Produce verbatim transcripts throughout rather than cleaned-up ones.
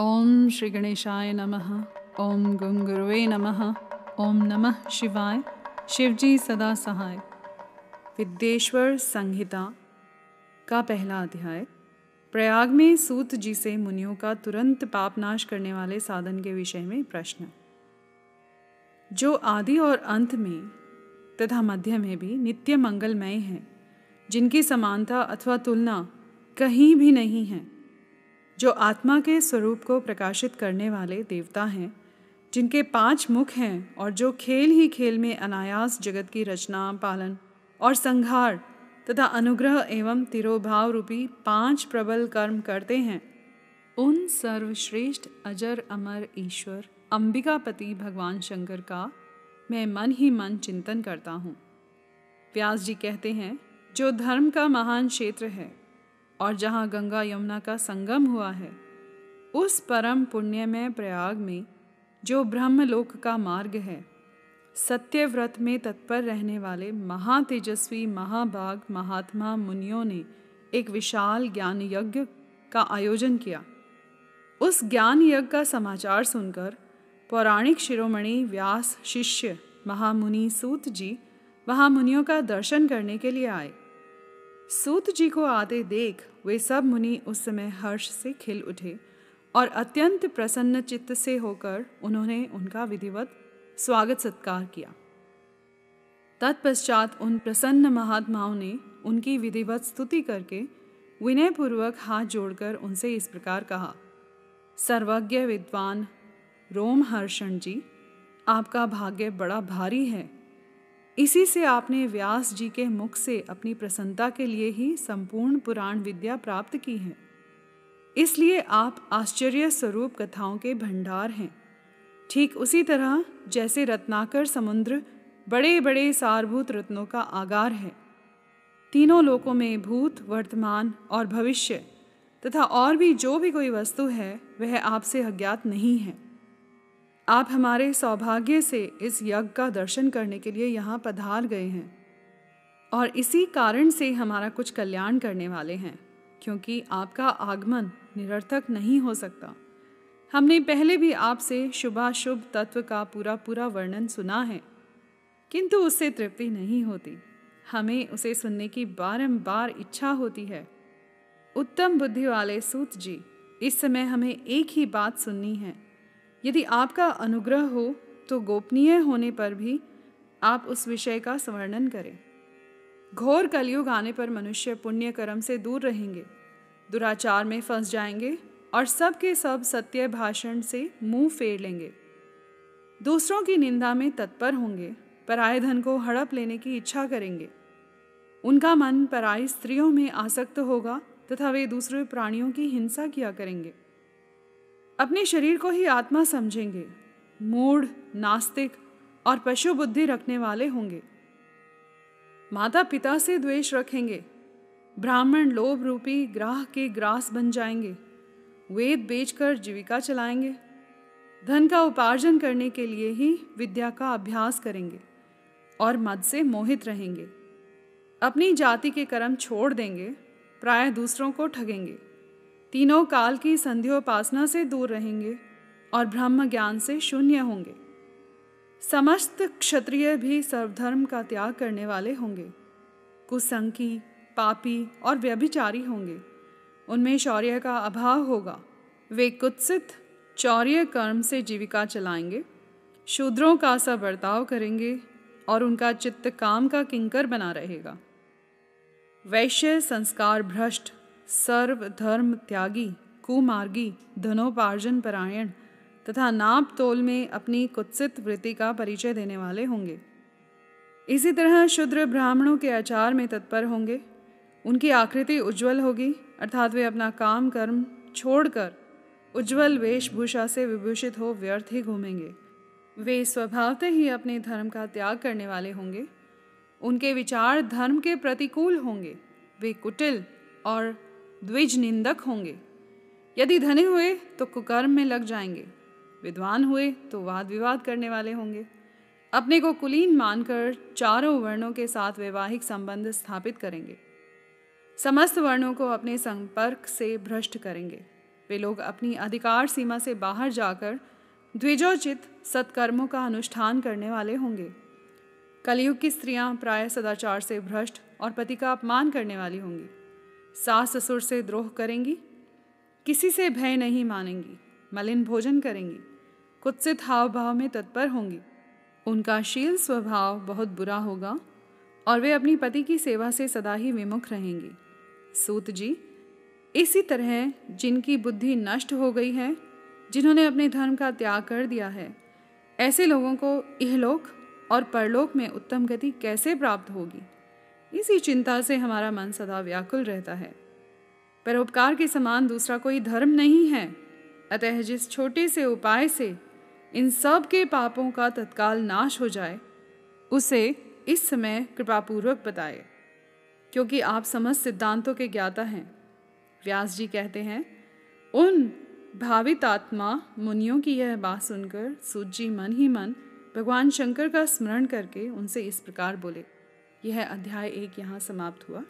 ओम श्री गणेशाय नमः। ओम गं गुरुवे नमः। ओम नमः शिवाय। शिवजी सदा सहाय। विद्येश्वर संहिता का पहला अध्याय। प्रयाग में सूतजी से मुनियों का तुरंत पापनाश करने वाले साधन के विषय में प्रश्न। जो आदि और अंत में तथा मध्य में भी नित्य मंगलमय हैं, जिनकी समानता अथवा तुलना कहीं भी नहीं है, जो आत्मा के स्वरूप को प्रकाशित करने वाले देवता हैं, जिनके पांच मुख हैं और जो खेल ही खेल में अनायास जगत की रचना, पालन और संहार तथा अनुग्रह एवं तिरोभाव रूपी पांच प्रबल कर्म करते हैं, उन सर्वश्रेष्ठ अजर अमर ईश्वर अंबिकापति भगवान शंकर का मैं मन ही मन चिंतन करता हूँ। व्यास जी कहते हैं, जो धर्म का महान क्षेत्र है और जहाँ गंगा यमुना का संगम हुआ है, उस परम पुण्यमय प्रयाग में जो ब्रह्मलोक का मार्ग है, सत्य व्रत में तत्पर रहने वाले महातेजस्वी महाभाग महात्मा मुनियों ने एक विशाल ज्ञान यज्ञ का आयोजन किया। उस ज्ञान यज्ञ का समाचार सुनकर पौराणिक शिरोमणि व्यास शिष्य महामुनि सूत जी वहाँ मुनियों का दर्शन करने के लिए आए। सूत जी को आते देख वे सब मुनि उस समय हर्ष से खिल उठे और अत्यंत प्रसन्न चित्त से होकर उन्होंने उनका विधिवत स्वागत सत्कार किया। तत्पश्चात उन प्रसन्न महात्माओं ने उनकी विधिवत स्तुति करके विनयपूर्वक हाथ जोड़कर उनसे इस प्रकार कहा। सर्वज्ञ विद्वान रोमहर्षण जी, आपका भाग्य बड़ा भारी है। इसी से आपने व्यास जी के मुख से अपनी प्रसन्नता के लिए ही संपूर्ण पुराण विद्या प्राप्त की है। इसलिए आप आश्चर्य स्वरूप कथाओं के भंडार हैं, ठीक उसी तरह जैसे रत्नाकर समुद्र बड़े बड़े सारभूत रत्नों का आगार है। तीनों लोकों में भूत, वर्तमान और भविष्य तथा और भी जो भी कोई वस्तु है, वह आपसे अज्ञात नहीं है। आप हमारे सौभाग्य से इस यज्ञ का दर्शन करने के लिए यहाँ पधार गए हैं और इसी कारण से हमारा कुछ कल्याण करने वाले हैं, क्योंकि आपका आगमन निरर्थक नहीं हो सकता। हमने पहले भी आपसे शुभाशुभ तत्व का पूरा पूरा वर्णन सुना है, किंतु उससे तृप्ति नहीं होती। हमें उसे सुनने की बारंबार इच्छा होती है। उत्तम बुद्धि वाले सूत जी, इस समय हमें एक ही बात सुननी है। यदि आपका अनुग्रह हो तो गोपनीय होने पर भी आप उस विषय का वर्णन करें। घोर कलयुग आने पर मनुष्य पुण्य कर्म से दूर रहेंगे, दुराचार में फंस जाएंगे और सब के सब सत्य भाषण से मुंह फेर लेंगे। दूसरों की निंदा में तत्पर होंगे, पराय धन को हड़प लेने की इच्छा करेंगे। उनका मन पराई स्त्रियों में आसक्त होगा तथा वे दूसरे प्राणियों की हिंसा किया करेंगे। अपने शरीर को ही आत्मा समझेंगे, मूढ़, नास्तिक और पशु बुद्धि रखने वाले होंगे। माता पिता से द्वेष रखेंगे, ब्राह्मण लोभ रूपी ग्राह के ग्रास बन जाएंगे, वेद बेचकर जीविका चलाएंगे, धन का उपार्जन करने के लिए ही विद्या का अभ्यास करेंगे और मद से मोहित रहेंगे। अपनी जाति के कर्म छोड़ देंगे, प्रायः दूसरों को ठगेंगे। तीनों काल की संध्योपासना से दूर रहेंगे और ब्रह्म ज्ञान से शून्य होंगे। समस्त क्षत्रिय भी सर्वधर्म का त्याग करने वाले होंगे, कुसंकी, पापी और व्यभिचारी होंगे। उनमें शौर्य का अभाव होगा। वे कुत्सित चौर्य कर्म से जीविका चलाएंगे, शूद्रों का सा बर्ताव करेंगे और उनका चित्त काम का किंकर बना रहेगा। वैश्य संस्कार भ्रष्ट, सर्वधर्म त्यागी, कुमार्गी, धनोपार्जन परायण तथा नाप तोल में अपनी कुत्सित वृत्ति का परिचय देने वाले होंगे। इसी तरह शूद्र ब्राह्मणों के आचार में तत्पर होंगे। उनकी आकृति उज्ज्वल होगी, अर्थात वे अपना काम कर्म छोड़कर उज्ज्वल वेशभूषा से विभूषित हो व्यर्थ ही घूमेंगे। वे स्वभावतः ही अपने धर्म का त्याग करने वाले होंगे। उनके विचार धर्म के प्रतिकूल होंगे। वे कुटिल और द्विज निंदक होंगे। यदि धनी हुए तो कुकर्म में लग जाएंगे, विद्वान हुए तो वाद विवाद करने वाले होंगे। अपने को कुलीन मानकर चारों वर्णों के साथ वैवाहिक संबंध स्थापित करेंगे, समस्त वर्णों को अपने संपर्क से भ्रष्ट करेंगे। वे लोग अपनी अधिकार सीमा से बाहर जाकर द्विजोचित सत्कर्मों का अनुष्ठान करने वाले होंगे। कलयुग की स्त्रियां प्राय सदाचार से भ्रष्ट और पति का अपमान करने वाली होंगी। सास ससुर से द्रोह करेंगी, किसी से भय नहीं मानेंगी, मलिन भोजन करेंगी, कुत्सित हाव भाव में तत्पर होंगी। उनका शील स्वभाव बहुत बुरा होगा और वे अपनी पति की सेवा से सदा ही विमुख रहेंगी। सूत जी, इसी तरह जिनकी बुद्धि नष्ट हो गई है, जिन्होंने अपने धर्म का त्याग कर दिया है, ऐसे लोगों को इहलोक और परलोक में उत्तम गति कैसे प्राप्त होगी, इसी चिंता से हमारा मन सदा व्याकुल रहता है। परोपकार के समान दूसरा कोई धर्म नहीं है, अतः जिस छोटे से उपाय से इन सब के पापों का तत्काल नाश हो जाए, उसे इस समय कृपापूर्वक बताए, क्योंकि आप समस्त सिद्धांतों के ज्ञाता हैं। व्यास जी कहते हैं, उन भावित आत्मा मुनियों की यह बात सुनकर सूत जी मन ही मन भगवान शंकर का स्मरण करके उनसे इस प्रकार बोले। यह अध्याय एक यहाँ समाप्त हुआ।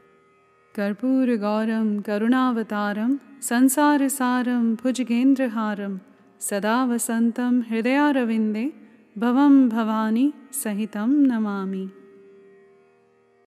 कर्पूरगौरम् करुणावतारम् संसारसारम् भुजगेन्द्रहारम् सदा वसन्तं हृदयारविन्दे भवं भवानी सहितं नमामि।